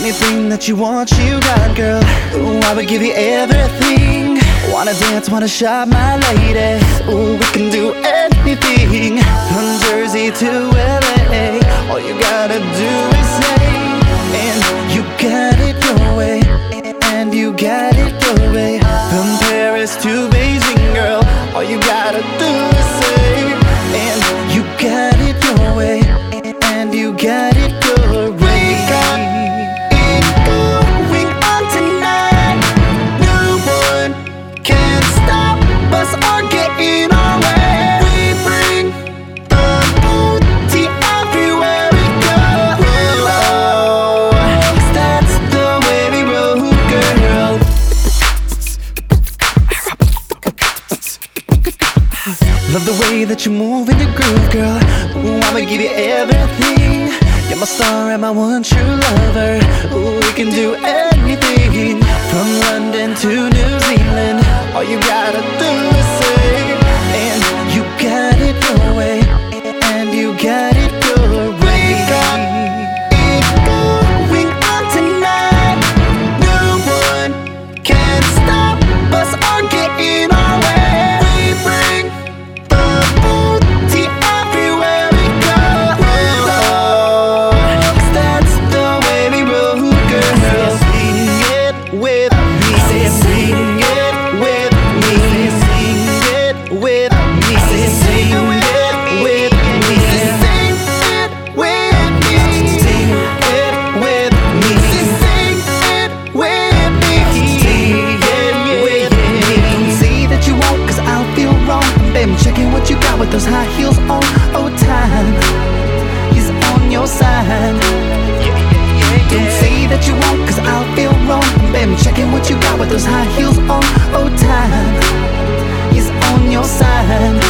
anything that you want, you got, girl. Ooh, I would give you everything. Wanna dance, wanna shop, my lady. Ooh, we can do anything. From Jersey to LA, all you gotta do is say, and you got it your way, and you got it your way. From Paris to Beijing, girl, all you gotta do is say, and you got it your way, and you got it your way. Love the way that you move in the groove, girl. Ooh, I'ma give you everything. You're my star and my one true lover. Ooh, we can do anything. From London to New Zealand, all you gotta do is say, and you got it your way, and you got it your way. It's going on tonight. No one can stop us or get in our way. We bring with those high heels on, oh, time is on your side. Don't say that you won't, cause I'll feel wrong. Baby, checking what you got with those high heels on, oh, time is on your side.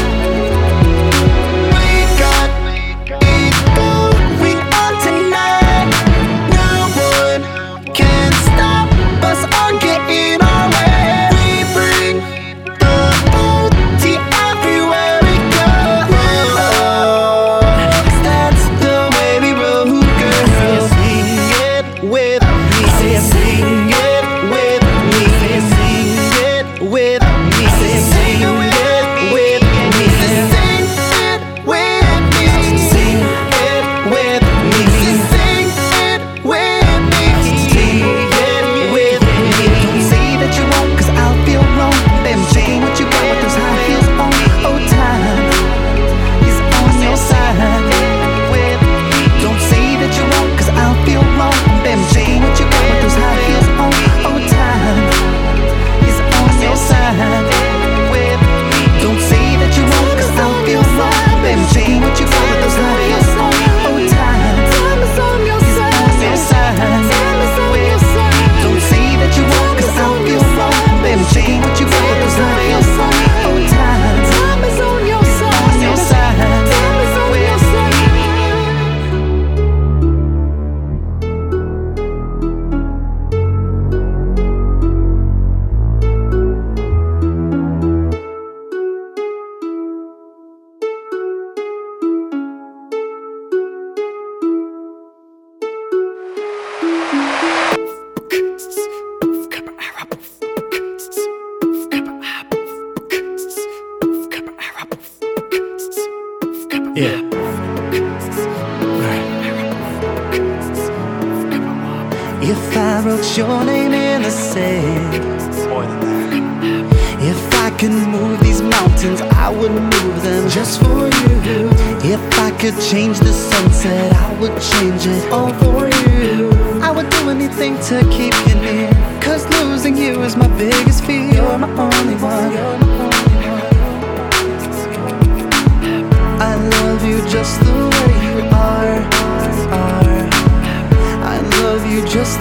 Just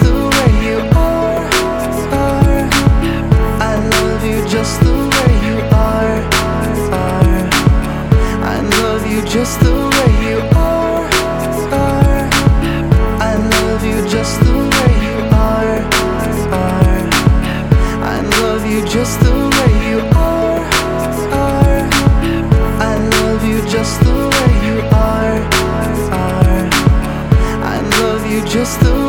the